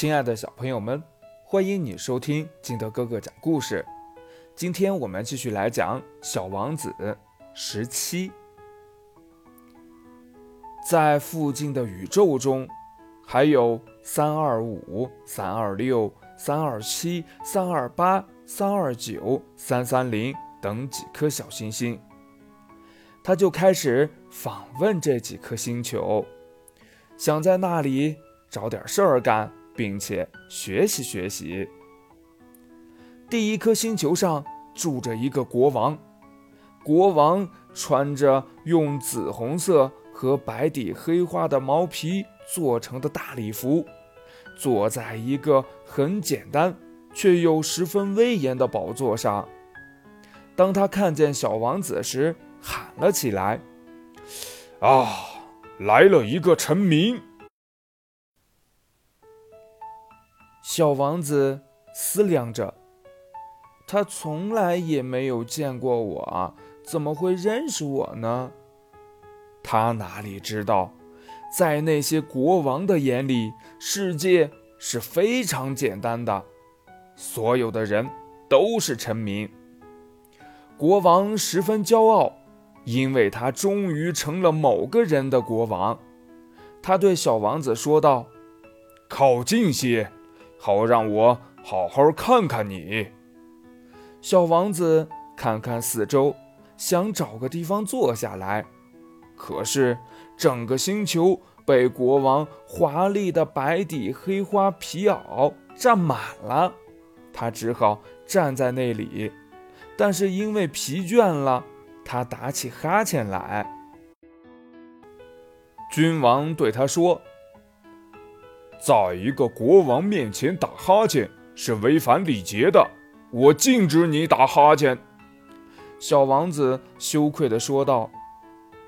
亲爱的小朋友们，欢迎你收听金德哥哥讲故事。今天我们继续来讲《小王子》17。在附近的宇宙中，还有325、326、327、328、329、330等几颗小行星。他就开始访问这几颗星球，想在那里找点事儿干，并且学习学习。第一颗星球上住着一个国王，国王穿着用紫红色和白底黑花的毛皮做成的大礼服，坐在一个很简单却又十分威严的宝座上。当他看见小王子时，喊了起来：啊，来了一个臣民！小王子思量着，他从来也没有见过我，怎么会认识我呢？他哪里知道，在那些国王的眼里，世界是非常简单的，所有的人都是臣民。国王十分骄傲，因为他终于成了某个人的国王。他对小王子说道：靠近些，好让我好好看看你。小王子看看四周，想找个地方坐下来，可是整个星球被国王华丽的白底黑花皮袄占满了，他只好站在那里，但是因为疲倦了，他打起哈欠来。君王对他说：在一个国王面前打哈欠是违反礼节的，我禁止你打哈欠。小王子羞愧地说道：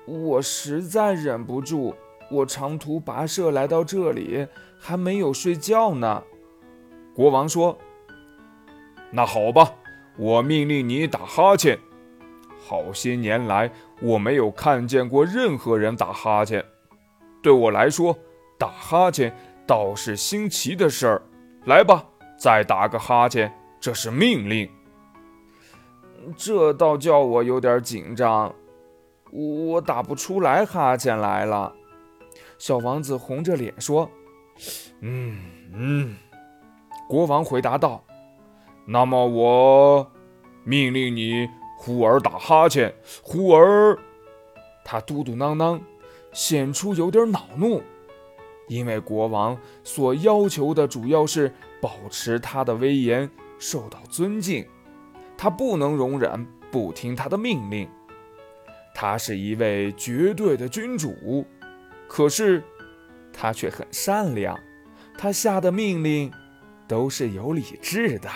我实在忍不住，我长途跋涉来到这里，还没有睡觉呢。国王说：那好吧，我命令你打哈欠。好些年来，我没有看见过任何人打哈欠。对我来说，打哈欠倒是新奇的事儿。来吧，再打个哈欠，这是命令。这倒叫我有点紧张，我打不出来哈欠来了。小王子红着脸说：国王回答道：那么我命令你忽而打哈欠，忽而……他嘟嘟囔囔，显出有点恼怒，因为国王所要求的主要是保持他的威严，受到尊敬，他不能容忍不听他的命令。他是一位绝对的君主，可是他却很善良，他下的命令都是有理智的。